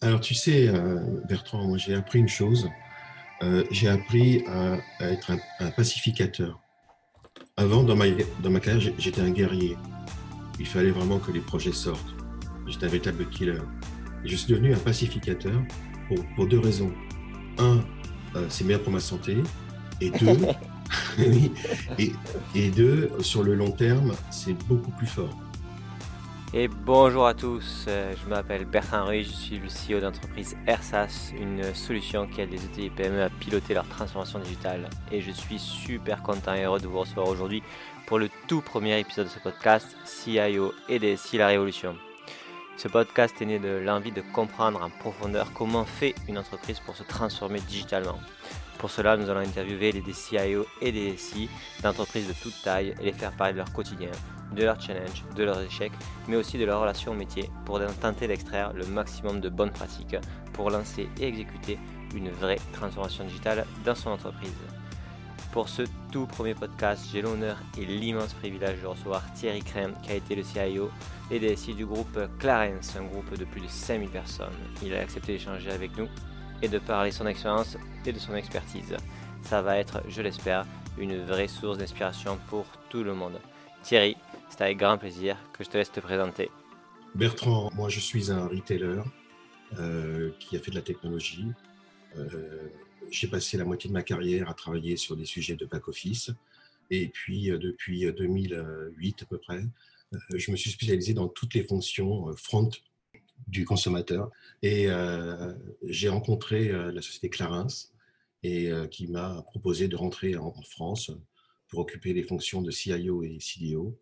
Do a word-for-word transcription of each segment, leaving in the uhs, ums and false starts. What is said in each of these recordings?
Alors, tu sais, Bertrand, moi, j'ai appris une chose. Euh, j'ai appris à, à être un, un pacificateur. Avant, dans ma, dans ma carrière, j'étais un guerrier. Il fallait vraiment que les projets sortent. J'étais un véritable killer. Et je suis devenu un pacificateur pour, pour deux raisons. Un, euh, c'est meilleur pour ma santé. Et deux, et, et deux, sur le long terme, c'est beaucoup plus fort. Et bonjour à tous, je m'appelle Bertrand Ruiz, je suis le C I O d'entreprise Ersas, une solution qui aide les E T I et P M E à piloter leur transformation digitale. Et je suis super content et heureux de vous recevoir aujourd'hui pour le tout premier épisode de ce podcast, C I O et D S I La Révolution. Ce podcast est né de l'envie de comprendre en profondeur comment fait une entreprise pour se transformer digitalement. Pour cela, nous allons interviewer des C I O et des D S I d'entreprises de toute taille et les faire parler de leur quotidien, de leurs challenges, de leurs échecs, mais aussi de leurs relations au métier pour tenter d'extraire le maximum de bonnes pratiques pour lancer et exécuter une vraie transformation digitale dans son entreprise. Pour ce tout premier podcast, j'ai l'honneur et l'immense privilège de recevoir Thierry Krem, qui a été le C I O et D S I du groupe Clarins, un groupe de plus de cinq mille personnes. Il a accepté d'échanger avec nous et de parler de son expérience et de son expertise. Ça va être, je l'espère, une vraie source d'inspiration pour tout le monde. Thierry, c'est avec grand plaisir que je te laisse te présenter. Bertrand, moi je suis un retailer euh, qui a fait de la technologie. Euh, j'ai passé la moitié de ma carrière à travailler sur des sujets de back-office. Et puis euh, depuis deux mille huit à peu près, euh, je me suis spécialisé dans toutes les fonctions euh, front du consommateur. Et euh, j'ai rencontré euh, la société Clarins et, euh, qui m'a proposé de rentrer en, en France pour occuper les fonctions de C I O et C D O.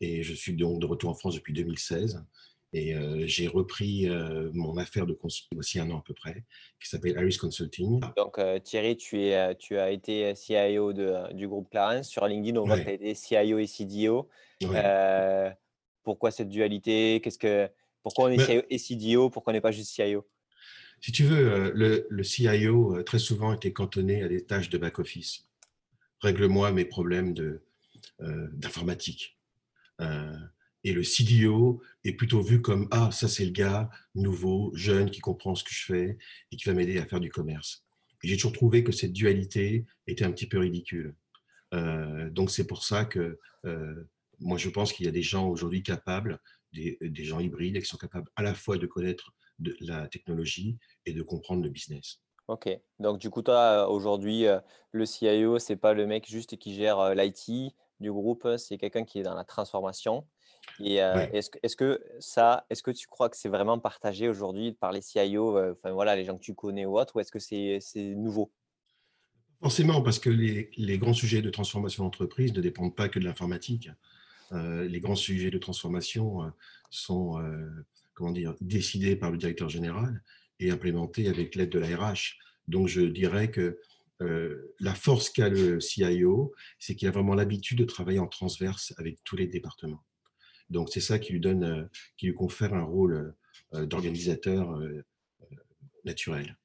Et je suis donc de retour en France depuis deux mille seize. Et euh, j'ai repris euh, mon affaire de consulting aussi un an à peu près, qui s'appelle Harris Consulting. Donc euh, Thierry, tu, es, tu as été C I O de, du groupe Clarins. Sur LinkedIn, on voit que tu as été C I O et C D O. Ouais. Euh, pourquoi cette dualité ? Qu'est-ce que, Pourquoi on est ben, C I O et C D O ? Pourquoi on n'est pas juste C I O ? Si tu veux, le, le C I O, très souvent, était cantonné à des tâches de back-office. Règle-moi mes problèmes de, euh, d'informatique. Euh, et le C D O est plutôt vu comme « Ah, ça c'est le gars nouveau, jeune, qui comprend ce que je fais et qui va m'aider à faire du commerce. » Et j'ai toujours trouvé que cette dualité était un petit peu ridicule. Euh, donc, c'est pour ça que euh, moi, je pense qu'il y a des gens aujourd'hui capables, des, des gens hybrides et qui sont capables à la fois de connaître de la technologie et de comprendre le business. Ok, donc du coup, toi, aujourd'hui, le C I O, ce n'est pas le mec juste qui gère l'I T du groupe, c'est quelqu'un qui est dans la transformation. Et euh, ouais. est-ce, est-ce que ça, est-ce que tu crois que c'est vraiment partagé aujourd'hui par les C I O, euh, enfin voilà, les gens que tu connais ou autres, ou est-ce que c'est, c'est nouveau ? Forcément, parce que les, les grands sujets de transformation d'entreprise ne dépendent pas que de l'informatique. Euh, les grands sujets de transformation euh, sont, euh, comment dire, décidés par le directeur général et implémenté avec l'aide de la R H. Donc, je dirais que euh, la force qu'a le C I O, c'est qu'il a vraiment l'habitude de travailler en transverse avec tous les départements. Donc, c'est ça qui lui donne, euh, qui lui confère un rôle euh, d'organisateur euh, naturel.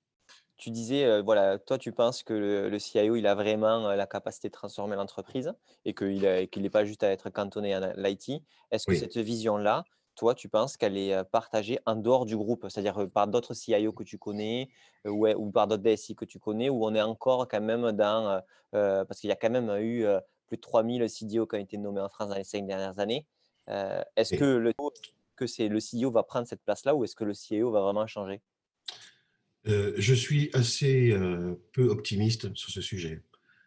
Tu disais, euh, voilà, toi, tu penses que le, le C I O, il a vraiment euh, la capacité de transformer l'entreprise et qu'il euh, qu'il n'est pas juste à être cantonné à l'I T. Est-ce que oui. cette vision-là, toi, tu penses qu'elle est partagée en dehors du groupe, c'est-à-dire par d'autres C I O que tu connais ou, ou par d'autres D S I que tu connais, où on est encore quand même dans… Euh, parce qu'il y a quand même eu euh, plus de trois mille C D O qui ont été nommés en France dans les cinq dernières années. Euh, est-ce que, le, que c'est, le C D O va prendre cette place-là ou est-ce que le C I O va vraiment changer ? euh, Je suis assez euh, peu optimiste sur ce sujet.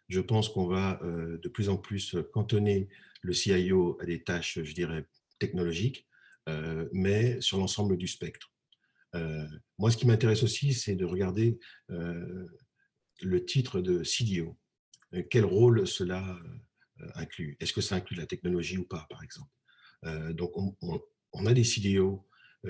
Je pense qu'on va euh, de plus en plus cantonner le C I O à des tâches, je dirais, technologiques. Euh, mais sur l'ensemble du spectre. Euh, moi, ce qui m'intéresse aussi, c'est de regarder euh, le titre de C D O. Euh, quel rôle cela euh, inclut ? Est-ce que ça inclut la technologie ou pas, par exemple ? euh, Donc, on, on, on a des C D O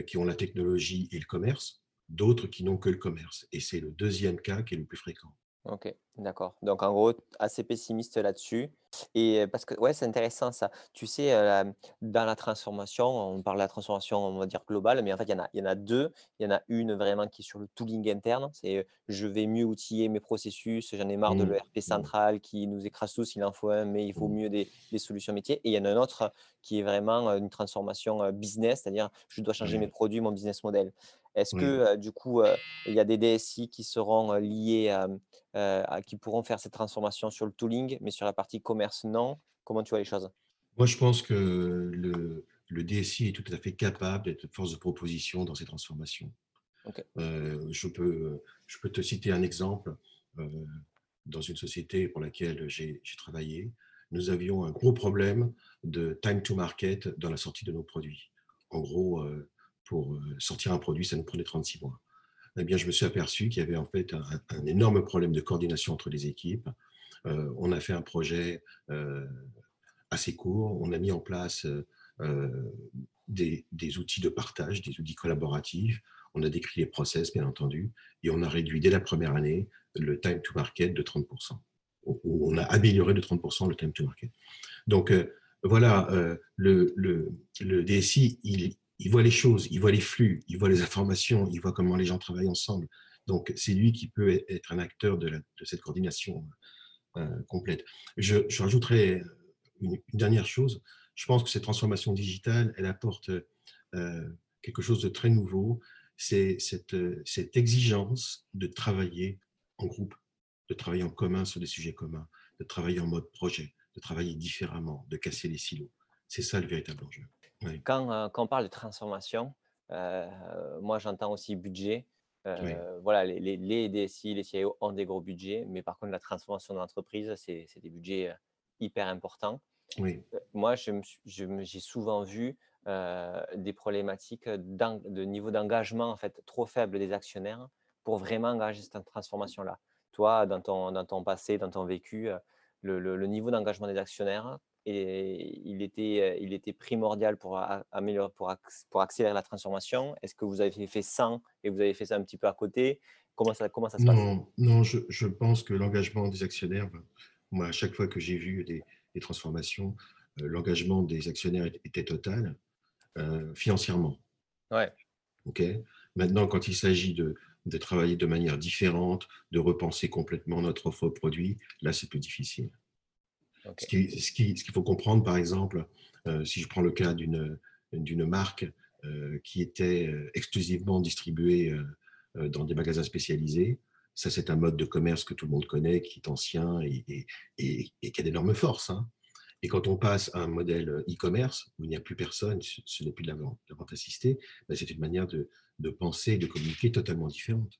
qui ont la technologie et le commerce, d'autres qui n'ont que le commerce. Et c'est le deuxième cas qui est le plus fréquent. Ok, d'accord. Donc, en gros, assez pessimiste là-dessus. Et parce que, ouais, c'est intéressant ça. Tu sais, euh, dans la transformation, on parle de la transformation, on va dire globale, mais en fait, il y en a, il y en a deux. Il y en a une vraiment qui est sur le tooling interne. C'est euh, je vais mieux outiller mes processus. J'en ai marre mmh. de l'E R P central qui nous écrase tous. Il en faut un, mais il faut mieux des, des solutions métiers. Et il y en a un autre qui est vraiment une transformation business, c'est-à-dire je dois changer mmh. mes produits, mon business model. Est-ce oui. que euh, du coup, euh, il y a des D S I qui seront euh, liés, à, euh, à, qui pourront faire cette transformation sur le tooling, mais sur la partie commerce, non? Comment tu vois les choses? Moi, je pense que le, le D S I est tout à fait capable d'être force de proposition dans ces transformations. Okay. Euh, je, peux, je peux te citer un exemple. Euh, dans une société pour laquelle j'ai, j'ai travaillé, nous avions un gros problème de time to market dans la sortie de nos produits. En gros, euh, pour sortir un produit, ça nous prenait trente-six mois. Eh bien, je me suis aperçu qu'il y avait en fait un, un énorme problème de coordination entre les équipes. Euh, on a fait un projet euh, assez court. On a mis en place euh, des, des outils de partage, des outils collaboratifs. On a décrit les process, bien entendu, et on a réduit dès la première année le time to market de trente pour cent. Où on a amélioré de trente pour cent le time to market. Donc, euh, voilà, euh, le, le, le D S I, il, il voit les choses, il voit les flux, il voit les informations, il voit comment les gens travaillent ensemble. Donc, c'est lui qui peut être un acteur de, la, de cette coordination euh, complète. Je, je rajouterai une, une dernière chose. Je pense que cette transformation digitale, elle apporte euh, quelque chose de très nouveau. C'est cette, cette exigence de travailler en groupe, de travailler en commun sur des sujets communs, de travailler en mode projet, de travailler différemment, de casser les silos. C'est ça le véritable enjeu. Oui. Quand, euh, quand on parle de transformation, euh, moi j'entends aussi budget. Euh, oui. Voilà, les, les, les D S I, les C I O ont des gros budgets, mais par contre la transformation de l'entreprise, c'est, c'est des budgets hyper importants. Oui. Euh, moi, je me, je me, j'ai souvent vu euh, des problématiques de niveau d'engagement en fait, trop faible des actionnaires pour vraiment engager cette transformation-là. Toi, dans ton, dans ton passé, dans ton vécu, le, le, le niveau d'engagement des actionnaires, et il, était, il était primordial pour, améliorer, pour, pour accélérer la transformation. Est-ce que vous avez fait ça et vous avez fait ça un petit peu à côté? Comment ça, comment ça se passe? Non, non je, je pense que l'engagement des actionnaires, moi, à chaque fois que j'ai vu des, des transformations, l'engagement des actionnaires était total, euh, financièrement. Ouais. Okay. Maintenant, quand il s'agit de... de travailler de manière différente, de repenser complètement notre offre produit, là, c'est plus difficile. Okay. Ce qui, ce qui, ce qu'il faut comprendre, par exemple, euh, si je prends le cas d'une, d'une marque euh, qui était exclusivement distribuée euh, dans des magasins spécialisés, ça, c'est un mode de commerce que tout le monde connaît, qui est ancien et, et, et, et qui a d'énormes forces. Hein. Et quand on passe à un modèle e-commerce, où il n'y a plus personne, ce n'est plus de la vente, de la vente assistée, ben c'est une manière de, de penser et de communiquer totalement différente.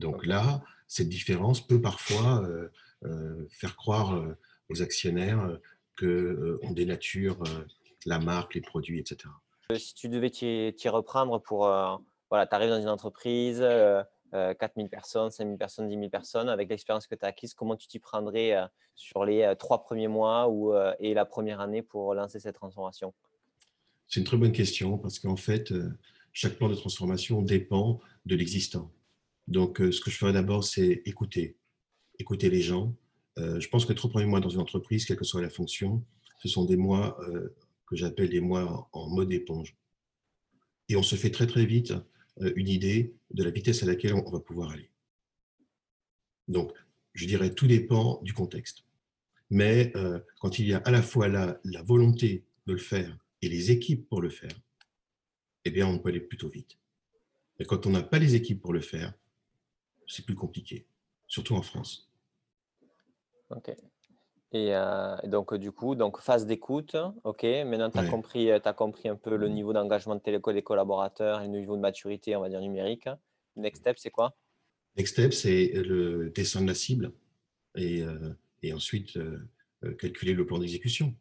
Donc là, cette différence peut parfois euh, euh, faire croire euh, aux actionnaires euh, qu'on euh, dénature euh, la marque, les produits, et cetera. Si tu devais t'y, t'y reprendre pour… Euh, voilà, tu arrives dans une entreprise, euh, quatre mille personnes, cinq mille personnes, dix mille personnes, avec l'expérience que tu as acquise, comment tu t'y prendrais euh, sur les euh, trois premiers mois ou, euh, et la première année pour lancer cette transformation? C'est une très bonne question parce qu'en fait, euh, chaque plan de transformation dépend de l'existant. Donc, euh, ce que je ferai d'abord, c'est écouter, écouter les gens. Euh, je pense que les trois premiers mois dans une entreprise, quelle que soit la fonction, ce sont des mois euh, que j'appelle des mois en mode éponge. Et on se fait très, très vite une idée de la vitesse à laquelle on va pouvoir aller. Donc, je dirais, tout dépend du contexte. Mais euh, quand il y a à la fois la, la volonté de le faire et les équipes pour le faire, eh bien, on peut aller plutôt vite. Et quand on n'a pas les équipes pour le faire, c'est plus compliqué, surtout en France. OK. Et euh, donc, du coup, donc, phase d'écoute, OK. Maintenant, tu as ouais. compris, t'as compris un peu le niveau d'engagement de téléco des collaborateurs et le niveau de maturité, on va dire, numérique. Next step, c'est quoi? Next step, c'est le dessin de la cible et, euh, et ensuite euh, calculer le plan d'exécution.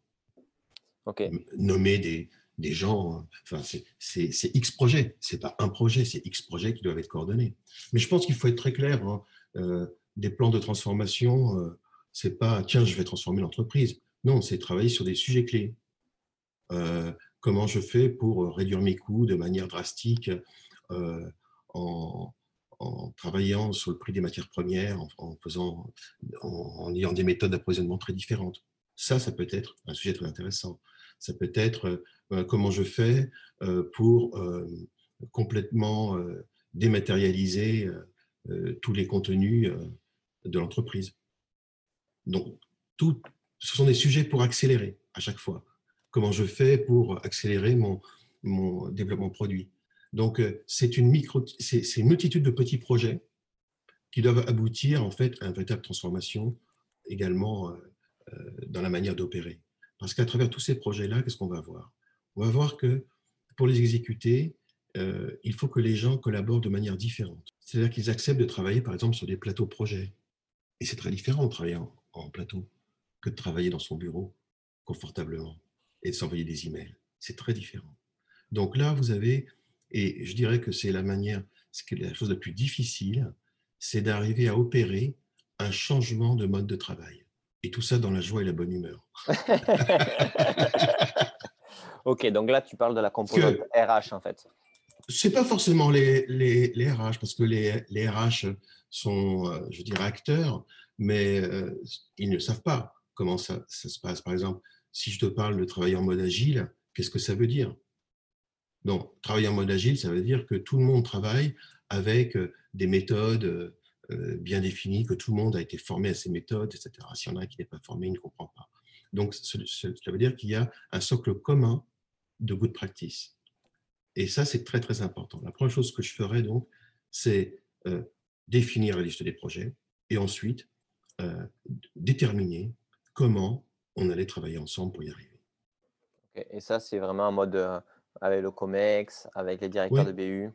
OK. Nommer des, des gens, enfin, c'est, c'est, c'est X projets, c'est pas un projet, c'est X projets qui doivent être coordonnés. Mais je pense qu'il faut être très clair, hein, euh, des plans de transformation… Euh, ce n'est pas « tiens, je vais transformer l'entreprise ». Non, c'est travailler sur des sujets clés. Euh, comment je fais pour réduire mes coûts de manière drastique euh, en, en travaillant sur le prix des matières premières, en, en, faisant, en, en ayant des méthodes d'approvisionnement très différentes. Ça, ça peut être un sujet très intéressant. Ça peut être euh, comment je fais euh, pour euh, complètement euh, dématérialiser euh, tous les contenus euh, de l'entreprise. Donc, tout, ce sont des sujets pour accélérer à chaque fois. Comment je fais pour accélérer mon, mon développement produit? Donc, c'est une micro, c'est, c'est une multitude de petits projets qui doivent aboutir en fait à une véritable transformation également euh, dans la manière d'opérer. Parce qu'à travers tous ces projets-là, qu'est-ce qu'on va voir? On va voir que pour les exécuter, euh, il faut que les gens collaborent de manière différente. C'est-à-dire qu'ils acceptent de travailler, par exemple, sur des plateaux projets. Et c'est très différent de travailler en, en plateau que de travailler dans son bureau confortablement et de s'envoyer des emails. C'est très différent. Donc là, vous avez, et je dirais que c'est la manière, c'est la chose la plus difficile, c'est d'arriver à opérer un changement de mode de travail. Et tout ça dans la joie et la bonne humeur. Ok, donc là, tu parles de la composante que, R H, en fait. Ce n'est pas forcément les, les, les R H, parce que les, les R H sont, je dirais, acteurs, mais euh, ils ne savent pas comment ça, ça se passe. Par exemple, si je te parle de travailler en mode agile, qu'est-ce que ça veut dire? Donc, travailler en mode agile, ça veut dire que tout le monde travaille avec des méthodes euh, bien définies, que tout le monde a été formé à ces méthodes, et cetera. S'il y en a un qui n'est pas formé, il ne comprend pas. Donc, cela veut dire qu'il y a un socle commun de good practice. Et ça, c'est très, très important. La première chose que je ferai, donc, c'est euh, définir la liste des projets et ensuite euh, déterminer comment on allait travailler ensemble pour y arriver. Okay. Et ça, c'est vraiment en mode euh, avec le COMEX, avec les directeurs oui. de B U?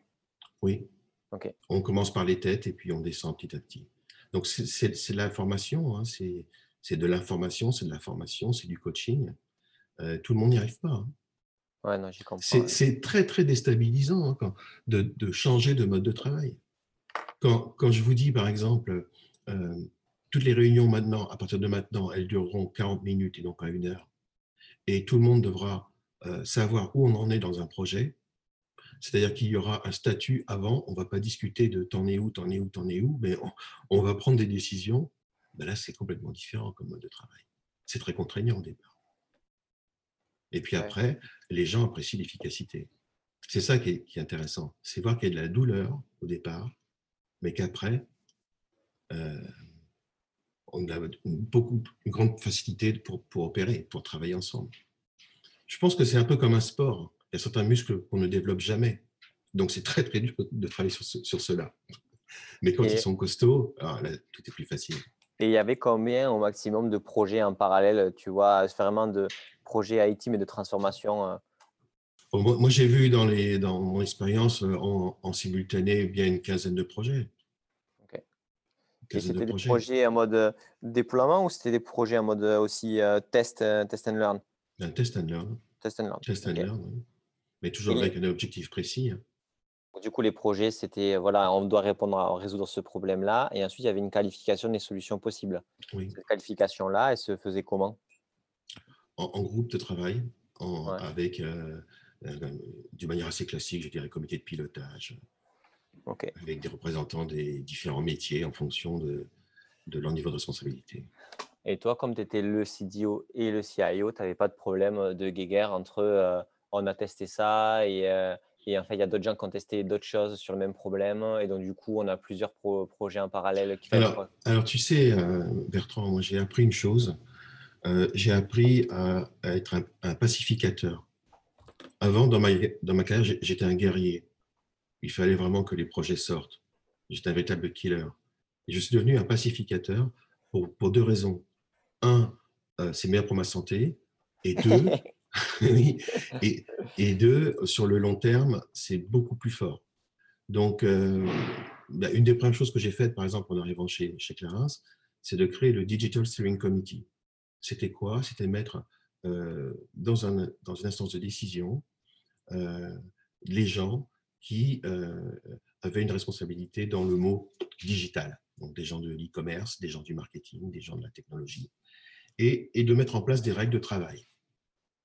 Oui. Okay. On commence par les têtes et puis on descend petit à petit. Donc, c'est, c'est, c'est de l'information, hein, c'est, c'est de l'information, c'est de la formation, c'est du coaching. Euh, tout le monde n'y arrive pas. Hein. Ouais, non, j'y comprends. C'est, c'est très, très déstabilisant hein, quand, de, de changer de mode de travail. Quand, quand je vous dis, par exemple, euh, toutes les réunions maintenant, à partir de maintenant, elles dureront quarante minutes et non pas une heure, et tout le monde devra euh, savoir où on en est dans un projet, c'est-à-dire qu'il y aura un statut avant, on ne va pas discuter de t'en es où, t'en es où, t'en es où, mais on, on va prendre des décisions. Ben là, c'est complètement différent comme mode de travail. C'est très contraignant au départ. Et puis après, ouais. les gens apprécient l'efficacité. C'est ça qui est, qui est intéressant. C'est voir qu'il y a de la douleur au départ, mais qu'après, euh, on a beaucoup, une grande facilité pour, pour opérer, pour travailler ensemble. Je pense que c'est un peu comme un sport. Il y a certains muscles qu'on ne développe jamais. Donc, c'est très, très dur de travailler sur, ce, sur cela. Mais quand Et... ils sont costauds, alors là, tout est plus facile. Et il y avait combien au maximum de projets en parallèle, tu vois, vraiment de projets I T, mais de transformation? Moi, j'ai vu dans, les, dans mon expérience en, en simultané bien une quinzaine de projets. Okay. Quinzaine c'était de des projets. projets en mode déploiement ou c'était des projets en mode aussi euh, test, euh, test and learn? Un test and learn. Test and learn. Test and okay. learn, oui. Mais toujours Et... avec un objectif précis. Hein. Du coup, les projets, c'était, voilà, on doit répondre à résoudre ce problème-là. Et ensuite, il y avait une qualification des solutions possibles. Oui. Cette qualification-là, elle se faisait comment? en, en groupe de travail, en, ouais. avec, euh, euh, d'une manière assez classique, je dirais, comité de pilotage. Okay. Avec des représentants des différents métiers en fonction de, de leur niveau de responsabilité. Et toi, comme tu étais le C D O et le C I O, tu n'avais pas de problème de guéguerre entre euh, on a testé ça et… Euh, Et en fait, il y a d'autres gens qui ont testé d'autres choses sur le même problème. Et donc, du coup, on a plusieurs pro- projets en parallèle. Qui alors, alors, tu sais, Bertrand, moi, j'ai appris une chose. Euh, j'ai appris à, à être un, un pacificateur. Avant, dans ma, dans ma carrière, j'étais un guerrier. Il fallait vraiment que les projets sortent. J'étais un véritable killer. Et je suis devenu un pacificateur pour, pour deux raisons. Un, euh, c'est meilleur pour ma santé. Et deux... Oui. Et, et deux, sur le long terme, c'est beaucoup plus fort. Donc, euh, bah, une des premières choses que j'ai faites, par exemple, en arrivant chez, chez Clarins, c'est de créer le Digital Steering Committee. C'était quoi? C'était mettre euh, dans, un, dans une instance de décision euh, les gens qui euh, avaient une responsabilité dans le mot digital. Donc, des gens de l'e-commerce, des gens du marketing, des gens de la technologie. Et, et de mettre en place des règles de travail.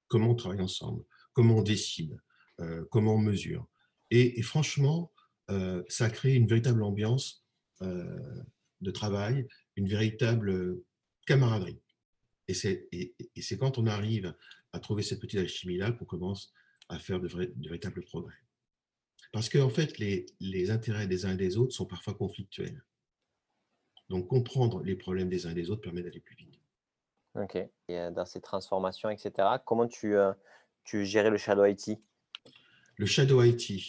Comment on travaille ensemble, comment on décide, euh, comment on mesure. Et, et franchement, euh, ça crée une véritable ambiance euh, de travail, une véritable camaraderie. Et c'est, et, et c'est quand on arrive à trouver cette petite alchimie-là qu'on commence à faire de, vrais, de véritables progrès. Parce qu'en fait, les, les intérêts des uns et des autres sont parfois conflictuels. Donc, comprendre les problèmes des uns et des autres permet d'aller plus vite. Ok. Et dans ces transformations, et cetera, comment tu, euh, tu gérais le Shadow I T? Le Shadow I T,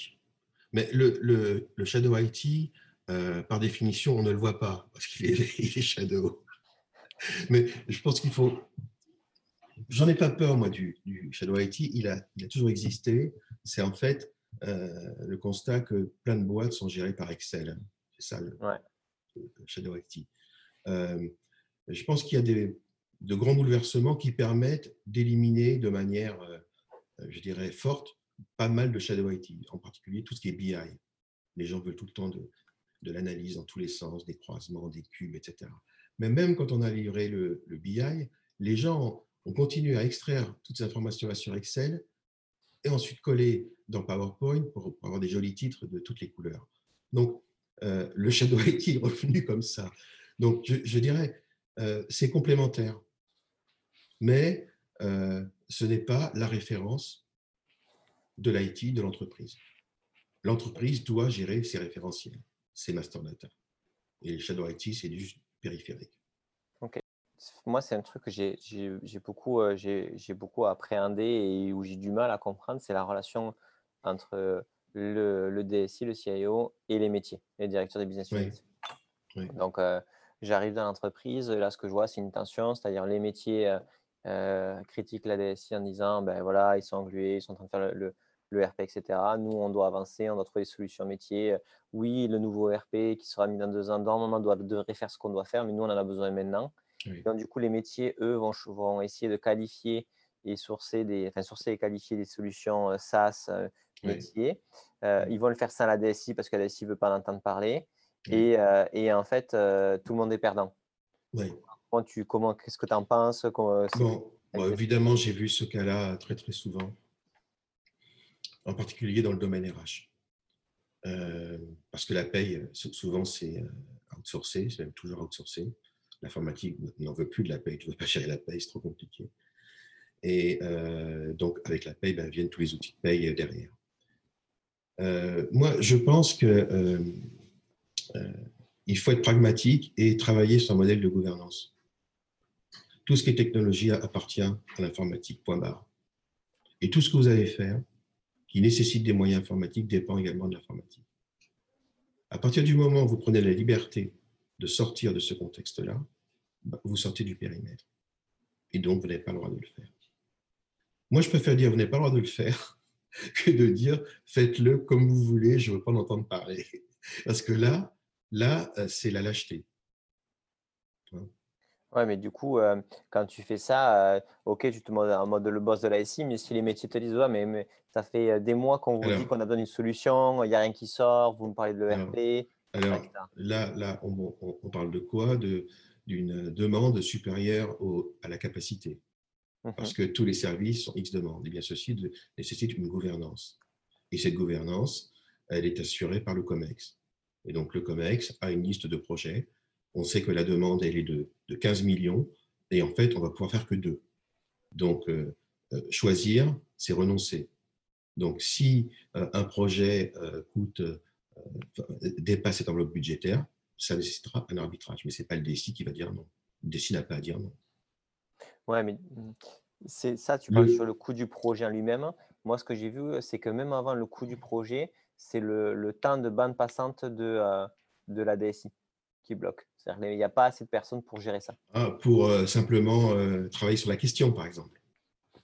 Mais le, le, le shadow I T, euh, par définition, on ne le voit pas parce qu'il est, il est shadow. Mais je pense qu'il faut… J'en ai pas peur, moi, du, du shadow I T. Il a, il a toujours existé. C'est en fait euh, le constat que plein de boîtes sont gérées par Excel. C'est ça, le, ouais. le shadow I T. Euh, je pense qu'il y a des, de grands bouleversements qui permettent d'éliminer de manière, euh, je dirais, forte, pas mal de shadow I T, en particulier tout ce qui est B I. Les gens veulent tout le temps de, de l'analyse dans tous les sens, des croisements, des cubes, et cetera. Mais même quand on a livré le, le B I, les gens ont continué à extraire toutes ces informations-là sur Excel et ensuite coller dans PowerPoint pour, pour avoir des jolis titres de toutes les couleurs. Donc, euh, le shadow I T est revenu comme ça. Donc, je, je dirais, euh, c'est complémentaire, mais euh, ce n'est pas la référence de l'I T, de l'entreprise. L'entreprise doit gérer ses référentiels, ses master data. Et le shadow I T, c'est juste périphérique. Ok. Moi, c'est un truc que j'ai, j'ai, j'ai beaucoup, euh, j'ai, j'ai beaucoup appréhendé et où j'ai du mal à comprendre, c'est la relation entre le, le D S I, le C I O et les métiers, les directeurs des business units. Oui. Donc, euh, j'arrive dans l'entreprise, là, ce que je vois, c'est une tension, c'est-à-dire les métiers euh, critiquent la D S I en disant, ben voilà, ils sont englués, ils sont en train de faire le, le, le R P, et cetera. Nous, on doit avancer, on doit trouver des solutions métiers. Oui, le nouveau R P qui sera mis dans deux ans, normalement, doit, devrait faire ce qu'on doit faire, mais nous, on en a besoin maintenant. Oui. Donc, du coup, les métiers, eux, vont, vont essayer de qualifier et sourcer, des, enfin, sourcer et qualifier des solutions SaaS métiers. Oui. Euh, oui. Ils vont le faire sans la D S I parce que la D S I ne veut pas l'entendre parler. Et, euh, et en fait, euh, tout le monde est perdant. Oui. Comment tu, comment, qu'est-ce que tu en penses? Bon, bon, évidemment, j'ai vu ce cas-là très, très souvent, en particulier dans le domaine R H. Euh, parce que la paye, souvent, c'est outsourcé, c'est même toujours outsourcé. L'informatique n'en veut plus de la paye, tu ne veux pas gérer la paye, c'est trop compliqué. Et euh, donc, avec la paye, ben, viennent tous les outils de paye derrière. Euh, moi, je pense que… Euh, Euh, il faut être pragmatique et travailler sur un modèle de gouvernance. Tout ce qui est technologie appartient à l'informatique, point barre. Et tout ce que vous allez faire, qui nécessite des moyens informatiques, dépend également de l'informatique. À partir du moment où vous prenez la liberté de sortir de ce contexte-là, vous sortez du périmètre. Et donc, vous n'avez pas le droit de le faire. Moi, je préfère dire, vous n'avez pas le droit de le faire, que de dire, faites-le comme vous voulez, je ne veux pas en entendre parler. Parce que là, là, c'est la lâcheté. Ouais, mais du coup, euh, quand tu fais ça, euh, ok, tu te mets en mode le boss de la S I, mais si les métiers te disent, ouais, mais, mais ça fait des mois qu'on vous alors, dit qu'on a besoin d'une solution, il n'y a rien qui sort, vous me parlez de l'E R P. Alors, et cetera. Là, là on, on, on parle de quoi? de, D'une demande supérieure au, à la capacité. Mm-hmm. Parce que tous les services sont X demandes. Et bien, ceci de, nécessite une gouvernance. Et cette gouvernance, elle est assurée par le COMEX. Et donc, le COMEX a une liste de projets. On sait que la demande, elle est de, de quinze millions. Et en fait, on va pouvoir faire que deux. Donc, euh, choisir, c'est renoncer. Donc, si euh, un projet euh, coûte, euh, dépasse cette enveloppe budgétaire, ça nécessitera un arbitrage. Mais ce n'est pas le D S I qui va dire non. Le D S I n'a pas à dire non. Oui, mais c'est ça, tu parles le... sur le coût du projet en lui-même. Moi, ce que j'ai vu, c'est que même avant le coût du projet, c'est le, le temps de bande passante de, euh, de la D S I qui bloque. C'est-à-dire qu'il n'y a pas assez de personnes pour gérer ça. Ah, pour euh, simplement euh, travailler sur la question, par exemple.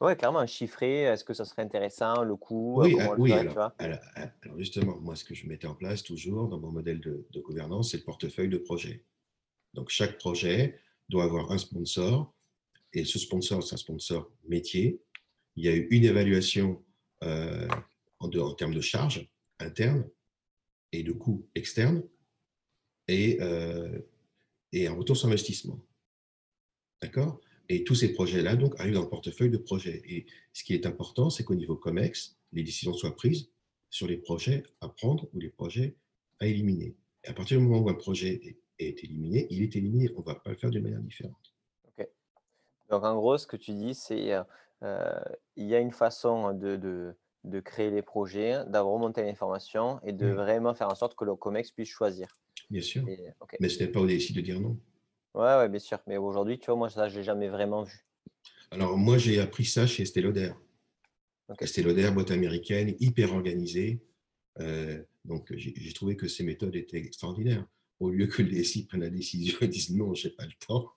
Oui, clairement, chiffrer, est-ce que ça serait intéressant, le coût? Oui, ah, oui faire, alors, tu vois alors, alors justement, moi, ce que je mettais en place toujours dans mon modèle de, de gouvernance, c'est le portefeuille de projet. Donc, chaque projet doit avoir un sponsor et ce sponsor, c'est un sponsor métier. Il y a eu une évaluation euh, en, de, en termes de charges interne et de coûts externes et, euh, et un retour sur investissement. D'accord? Et tous ces projets-là donc arrivent dans le portefeuille de projets. Et ce qui est important, c'est qu'au niveau COMEX, les décisions soient prises sur les projets à prendre ou les projets à éliminer. Et à partir du moment où un projet est, est éliminé, il est éliminé. On ne va pas le faire de manière différente. Ok. Donc, en gros, ce que tu dis, c'est euh, il y a une façon de… de... de créer les projets, d'avoir remonté l'information et de mmh. vraiment faire en sorte que le COMEX puisse choisir. Bien sûr. Et, okay. Mais ce n'est pas au D S I de dire non. Oui, ouais, bien sûr. Mais aujourd'hui, tu vois, moi, ça, je ne l'ai jamais vraiment vu. Alors, moi, j'ai appris ça chez Estée Lauder. Okay. Estée Lauder, boîte américaine, hyper organisée, euh, Donc, j'ai trouvé que ces méthodes étaient extraordinaires. Au lieu que les D S I prennent la décision et disent « non, je n'ai pas le temps »,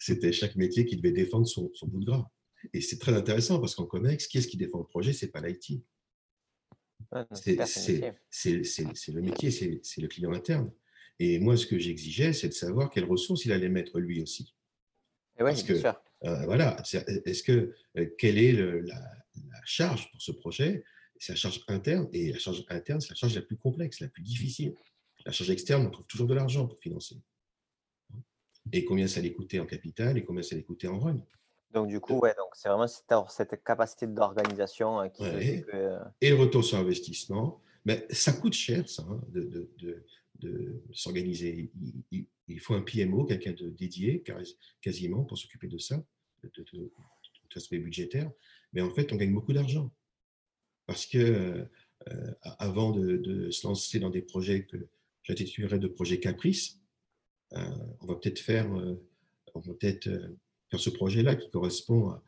c'était chaque métier qui devait défendre son, son bout de gras. Et c'est très intéressant parce qu'en Comex, qui est-ce qui défend le projet? Ce n'est pas l'I T. C'est le métier, c'est le client interne. Et moi, ce que j'exigeais, c'est de savoir quelles ressources il allait mettre lui aussi. Et ouais, parce que, euh, voilà, est-ce que, euh, quelle est le, la, la charge pour ce projet? C'est la charge interne, et la charge interne, c'est la charge la plus complexe, la plus difficile. La charge externe, on trouve toujours de l'argent pour financer. Et combien ça allait coûter en capital et combien ça allait coûter en run? Donc, du coup, ouais, donc c'est vraiment cette, cette capacité d'organisation qui ouais, fait que... Et le retour sur investissement, ben, ça coûte cher, ça, hein, de, de, de, de s'organiser. Il, il, il faut un P M O, quelqu'un de dédié, quasiment, pour s'occuper de ça, de tout aspect budgétaire. Mais en fait, on gagne beaucoup d'argent. Parce que euh, avant de, de se lancer dans des projets que j'intitulerais de projets caprice, euh, on va peut-être faire, euh, on va peut-être... Euh, ce projet-là qui correspond à,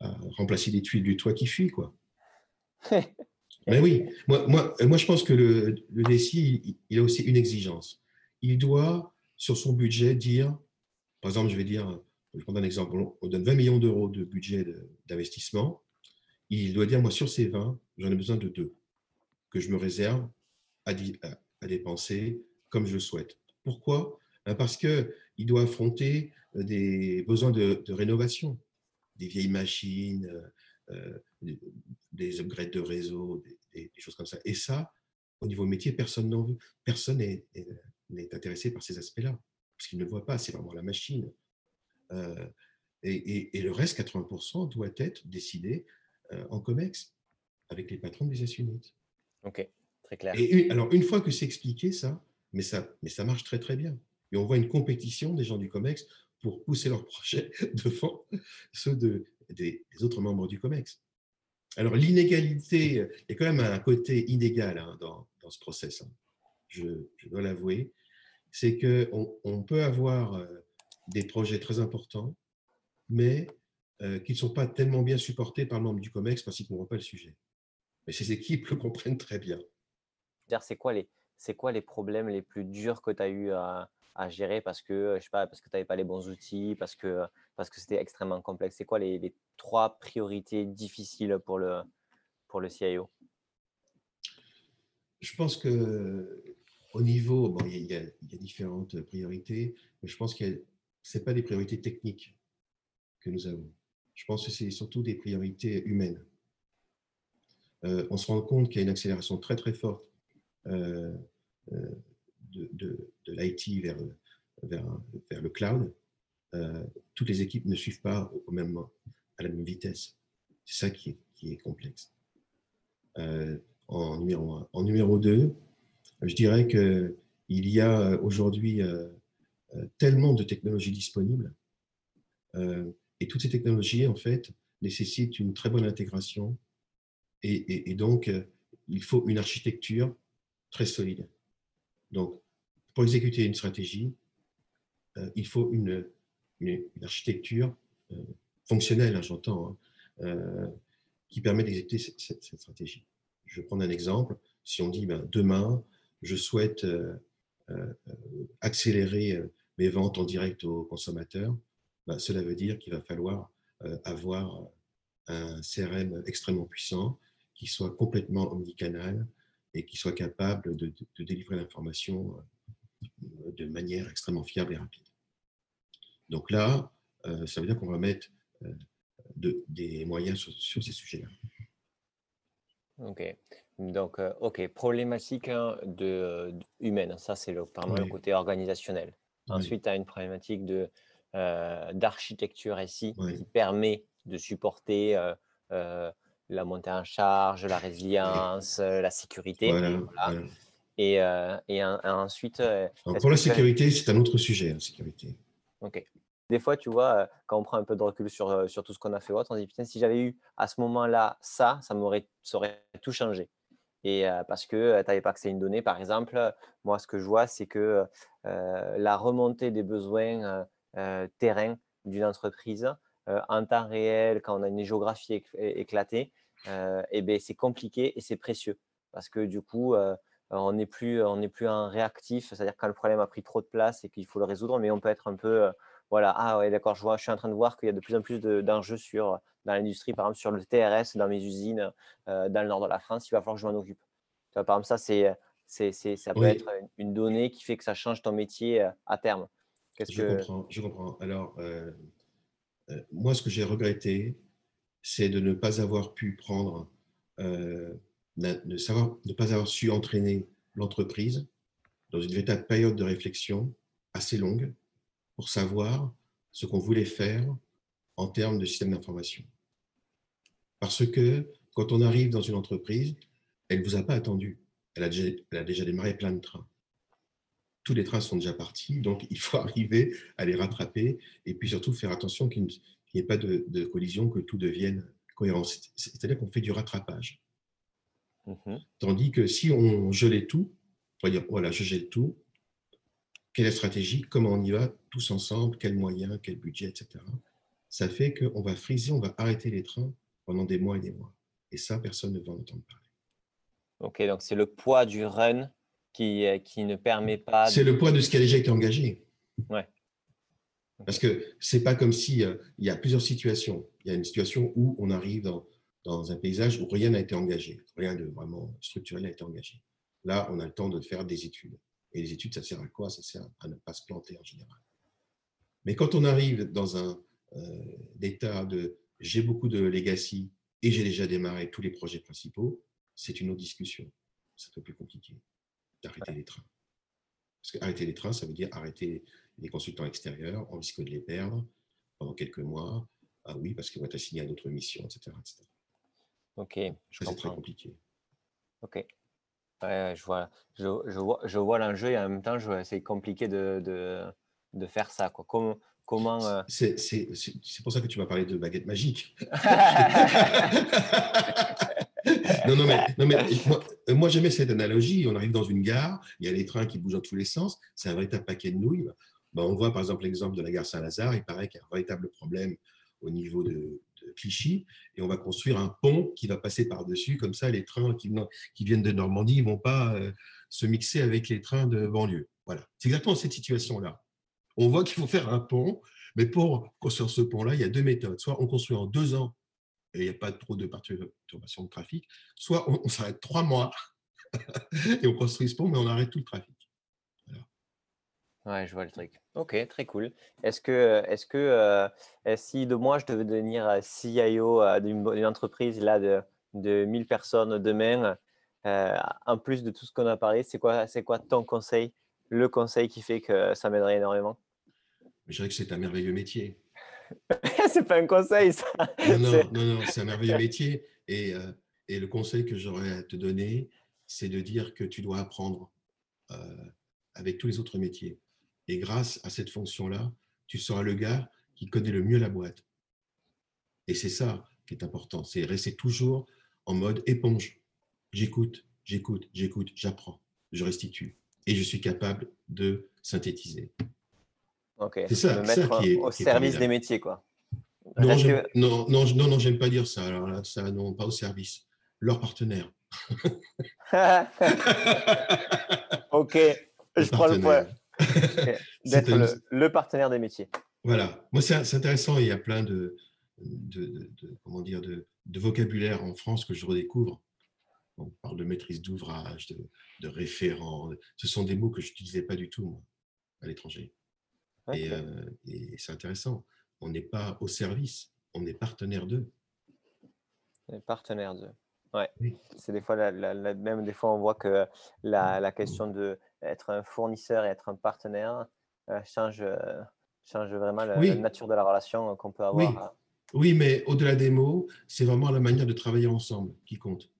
à remplacer des tuiles du toit qui fuit, quoi. Ben oui, moi, moi, moi je pense que le, le D S I, il, il a aussi une exigence. Il doit, sur son budget, dire, par exemple, je vais dire, je prends un exemple, on donne vingt millions d'euros de budget d'investissement, il doit dire, moi, sur ces vingt, j'en ai besoin de deux, que je me réserve à, à, à dépenser comme je le souhaite. Pourquoi ? Parce qu'il doit affronter des besoins de, de rénovation, des vieilles machines, euh, des, des upgrades de réseau, des, des choses comme ça. Et ça, au niveau métier, personne n'en veut. Personne n'est intéressé par ces aspects-là, parce qu'ils ne le voient pas, c'est vraiment la machine. Euh, et, et, et le reste, quatre-vingts pour cent, doit être décidé euh, en COMEX, avec les patrons des assunites. OK, très clair. Et une, alors, une fois que c'est expliqué, ça mais, ça, mais ça marche très, très bien. Et on voit une compétition des gens du COMEX pour pousser leurs projets devant ceux de, des, des autres membres du COMEX. Alors, l'inégalité, il y a quand même un côté inégal hein, dans, dans ce process. Hein. Je, je dois l'avouer. C'est qu'on on peut avoir euh, des projets très importants, mais euh, qui ne sont pas tellement bien supportés par le membre du COMEX parce qu'ils ne comprennent pas le sujet. Mais ces équipes le comprennent très bien. C'est quoi, quoi les problèmes les plus durs que tu as eu à… à gérer parce que je sais pas, parce que tu n'avais pas les bons outils, parce que parce que c'était extrêmement complexe? C'est quoi les, les trois priorités difficiles pour le pour le C I O? Je pense que au niveau, bon, il y a, il y a différentes priorités, mais je pense que c'est pas des priorités techniques que nous avons. Je pense que c'est surtout des priorités humaines. Euh, on se rend compte qu'il y a une accélération très très forte. Euh, euh, de, de, de l'I T vers, vers, vers le cloud, euh, toutes les équipes ne suivent pas au même, à la même vitesse. C'est ça qui est, qui est complexe. Euh, en numéro un. En numéro deux, je dirais qu'il y a aujourd'hui euh, tellement de technologies disponibles euh, et toutes ces technologies, en fait, nécessitent une très bonne intégration et, et, et donc, il faut une architecture très solide. Donc, pour exécuter une stratégie, euh, il faut une, une, une architecture euh, fonctionnelle, hein, j'entends, hein, euh, qui permet d'exécuter cette, cette, cette stratégie. Je vais prendre un exemple. Si on dit, ben, demain, je souhaite euh, euh, accélérer mes ventes en direct aux consommateurs, ben, cela veut dire qu'il va falloir euh, avoir un C R M extrêmement puissant, qui soit complètement omnicanal, et qui soit capable de, de, de délivrer l'information de manière extrêmement fiable et rapide. Donc là, euh, ça veut dire qu'on va mettre euh, de, des moyens sur, sur ces sujets-là. OK. Donc, euh, OK, problématique hein, de, de humaine, ça c'est le, pardon, oui. le côté organisationnel. Ensuite, oui. tu as une problématique de, euh, d'architecture S I oui. qui permet de supporter euh, euh, la montée en charge, la résilience, ouais. la sécurité. Voilà, et, voilà. Voilà. Et, euh, et un, un, ensuite… Alors, pour la sécurité, c'est un autre sujet, la sécurité. OK. Des fois, tu vois, quand on prend un peu de recul sur, sur tout ce qu'on a fait, on se dit, putain, si j'avais eu à ce moment-là ça, ça m'aurait tout changé. Et euh, parce que euh, tu n'avais pas accès à une donnée, par exemple, moi, ce que je vois, c'est que euh, la remontée des besoins euh, euh, terrain d'une entreprise, Euh, en temps réel, quand on a une géographie éclatée, euh, eh ben, c'est compliqué et c'est précieux. parce que du coup, euh, on n'est plus, on n'est plus un réactif, c'est-à-dire quand le problème a pris trop de place et qu'il faut le résoudre, mais on peut être un peu… Euh, voilà, ah ouais, d'accord, je vois, je suis en train de voir qu'il y a de plus en plus d'enjeux sur dans l'industrie, par exemple sur le T R S, dans mes usines, euh, dans le nord de la France, il va falloir que je m'en occupe. Tu vois, par exemple, ça, c'est, c'est, c'est, ça peut oui. être une, une donnée qui fait que ça change ton métier à terme. Qu'est-ce je, que... comprends, je comprends. Alors, euh, euh, moi, ce que j'ai regretté, c'est de ne pas avoir pu prendre, euh, de savoir, de ne pas avoir su entraîner l'entreprise dans une véritable période de réflexion assez longue, pour savoir ce qu'on voulait faire en termes de système d'information. Parce que quand on arrive dans une entreprise, elle ne vous a pas attendu. Elle a, déjà, elle a déjà démarré plein de trains. Tous les trains sont déjà partis, donc il faut arriver à les rattraper et puis surtout faire attention qu'il n'y ait pas de, de collision, que tout devienne cohérent. C'est-à-dire qu'on fait du rattrapage. Mmh. Tandis que si on gelait tout, on va dire voilà, je gèle tout, quelle est la stratégie, comment on y va, tous ensemble, quels moyens, quel budget, et cetera. Ça fait qu'on va friser, on va arrêter les trains pendant des mois et des mois. Et ça, personne ne va en entendre parler. Ok, donc c'est le poids du run qui, qui ne permet pas… C'est de... le poids de ce qui a déjà été engagé. Ouais. Okay. Parce que ce n'est pas comme s'il si, euh, y a plusieurs situations. Il y a une situation où on arrive dans, dans un paysage où rien n'a été engagé, rien de vraiment structuré n'a été engagé. Là, on a le temps de faire des études. Et les études, ça sert à quoi? Ça sert à ne pas se planter en général. Mais quand on arrive dans un euh, état de « j'ai beaucoup de legacy et j'ai déjà démarré tous les projets principaux », c'est une autre discussion. C'est un peu plus compliqué d'arrêter ouais. les trains. Parce qu'arrêter les trains, ça veut dire arrêter les consultants extérieurs, on risque de les perdre pendant quelques mois. Ah oui, parce qu'ils vont être assignés à d'autres missions, et cetera et cetera. Ok, je comprends. C'est très compliqué. Ok. Ouais, je vois, je, je vois, je vois l'enjeu et en même temps, je, c'est compliqué de, de, de faire ça. Quoi. Comment, comment euh... c'est, c'est, c'est, c'est pour ça que tu m'as parlé de baguette magique. non, non, mais, non, mais moi, moi j'aimais cette analogie. On arrive dans une gare, il y a les trains qui bougent dans tous les sens. C'est un véritable paquet de nouilles. Ben, on voit par exemple l'exemple de la gare Saint-Lazare. Il paraît qu'il y a un véritable problème au niveau de Clichy, et on va construire un pont qui va passer par-dessus, comme ça les trains qui, qui viennent de Normandie ne vont pas euh, se mixer avec les trains de banlieue. Voilà, c'est exactement cette situation-là. On voit qu'il faut faire un pont, mais pour construire ce pont-là, il y a deux méthodes. Soit on construit en deux ans, et il n'y a pas trop de perturbation de trafic, soit on, on s'arrête trois mois, et on construit ce pont, mais on arrête tout le trafic. Ouais, je vois le truc. Ok, très cool. Est-ce que, est-ce que euh, si de moi je devais devenir C I O d'une, d'une entreprise là de de mille personnes demain, euh, en plus de tout ce qu'on a parlé, c'est quoi, c'est quoi ton conseil, le conseil qui fait que ça m'aiderait énormément? Je dirais que c'est un merveilleux métier. C'est pas un conseil ça. Non, non, c'est... non, non, c'est un merveilleux métier. Et euh, et le conseil que j'aurais à te donner, c'est de dire que tu dois apprendre euh, avec tous les autres métiers. Et grâce à cette fonction-là, tu seras le gars qui connaît le mieux la boîte. Et c'est ça qui est important, c'est rester toujours en mode éponge. J'écoute, j'écoute, j'écoute, j'apprends, je restitue. Et je suis capable de synthétiser. Okay. C'est ça, ça qui est… au qui service est des métiers, quoi. Non, je, que... non, non, non, non, j'aime pas dire ça. Alors là, ça, non, pas au service. Leur partenaire. Ok, je prends le point. D'être un... le, le partenaire des métiers. Voilà. Moi, c'est, c'est intéressant. Il y a plein de, de, de, de comment dire de, de vocabulaire en France que je redécouvre. On parle de maîtrise d'ouvrage, de, de référent. Ce sont des mots que je n'utilisais pas du tout moi, à l'étranger. Okay. Et, euh, et c'est intéressant. On n'est pas au service. On est partenaire d'eux. On est partenaire d'eux. Ouais. Oui. C'est des fois la, la, la, même des fois on voit que la, la question de être un fournisseur et être un partenaire euh, change, euh, change vraiment la, oui. la nature de la relation qu'on peut avoir. Oui. Oui, mais au-delà des mots, c'est vraiment la manière de travailler ensemble qui compte.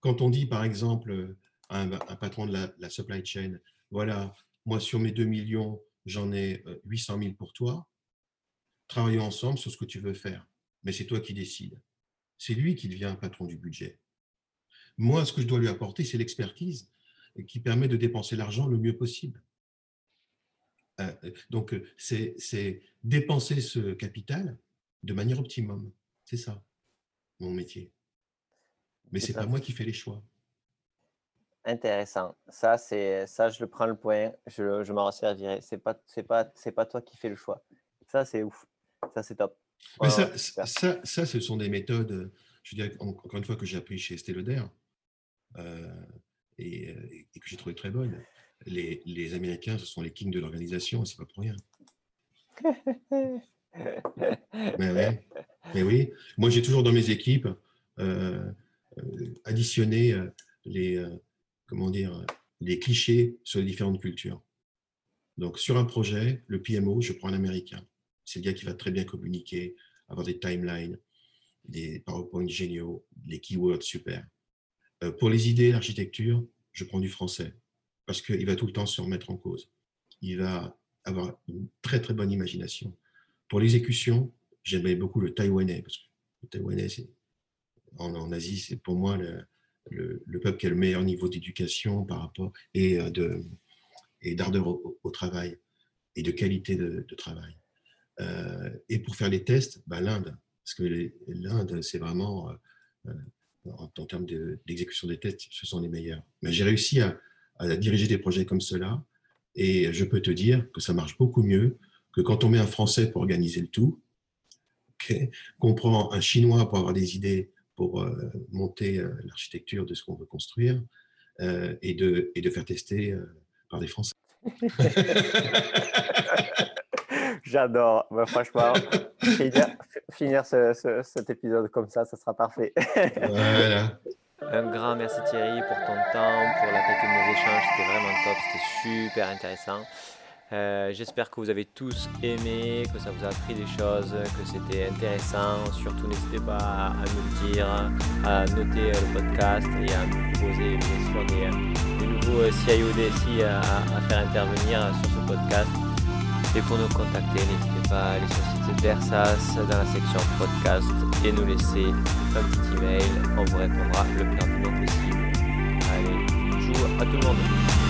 Quand on dit, par exemple, à un, un patron de la, la supply chain, voilà, moi, sur mes deux millions, j'en ai huit cent mille pour toi, travaillons ensemble sur ce que tu veux faire, mais c'est toi qui décides. C'est lui qui devient patron du budget. Moi, ce que je dois lui apporter, c'est l'expertise qui permet de dépenser l'argent le mieux possible. Euh, donc, c'est, c'est dépenser ce capital de manière optimum. C'est ça, mon métier. Mais c'est, c'est pas moi qui fais les choix. Intéressant. Ça, c'est ça, je le prends le point, je, je m'en servirai. C'est pas, c'est pas, c'est pas toi qui fais le choix. Ça, c'est ouf. Ça, c'est top. Mais ça, ça, ça, ça, ce sont des méthodes, je veux dire, encore une fois, que j'ai appris chez Estée Lauder euh, et, et que j'ai trouvé très bonne. Les, les Américains, ce sont les kings de l'organisation, c'est pas pour rien. Mais, ouais, mais oui, moi j'ai toujours dans mes équipes euh, additionné les, euh, comment dire, les clichés sur les différentes cultures. Donc sur un projet, le P M O, je prends l'américain. C'est le gars qui va très bien communiquer, avoir des timelines, des PowerPoints géniaux, des keywords super. Euh, pour les idées, l'architecture, je prends du français parce qu'il va tout le temps se remettre en cause. Il va avoir une très très bonne imagination. Pour l'exécution, j'aimais beaucoup le taïwanais, parce que le taïwanais, c'est, en, en Asie, c'est pour moi le, le, le peuple qui a le meilleur niveau d'éducation par rapport et de et d'ardeur au, au travail et de qualité de, de travail. Euh, et pour faire les tests, bah, l'Inde, parce que les, l'Inde, c'est vraiment, euh, en, en termes de, d'exécution des tests, ce sont les meilleurs. Mais j'ai réussi à, à diriger des projets comme cela, et je peux te dire que ça marche beaucoup mieux que quand on met un Français pour organiser le tout, okay, qu'on prend un Chinois pour avoir des idées, pour euh, monter euh, l'architecture de ce qu'on veut construire euh, et, de, et de faire tester euh, par des Français. J'adore, bah, franchement, finir, finir ce, ce, cet épisode comme ça, ça sera parfait. Voilà. Un grand merci Thierry pour ton temps, pour la qualité de nos échanges, c'était vraiment top, c'était super intéressant. Euh, j'espère que vous avez tous aimé, que ça vous a appris des choses, que c'était intéressant. Surtout, n'hésitez pas à nous le dire, à noter le podcast et à nous proposer bien sûr des, des nouveaux C I O D S I à, à faire intervenir sur ce podcast. Et pour nous contacter, n'hésitez pas à aller sur le site d'Ersas dans la section podcast et nous laisser un petit email. On vous répondra le plus rapidement possible. Allez, bonjour à tout le monde.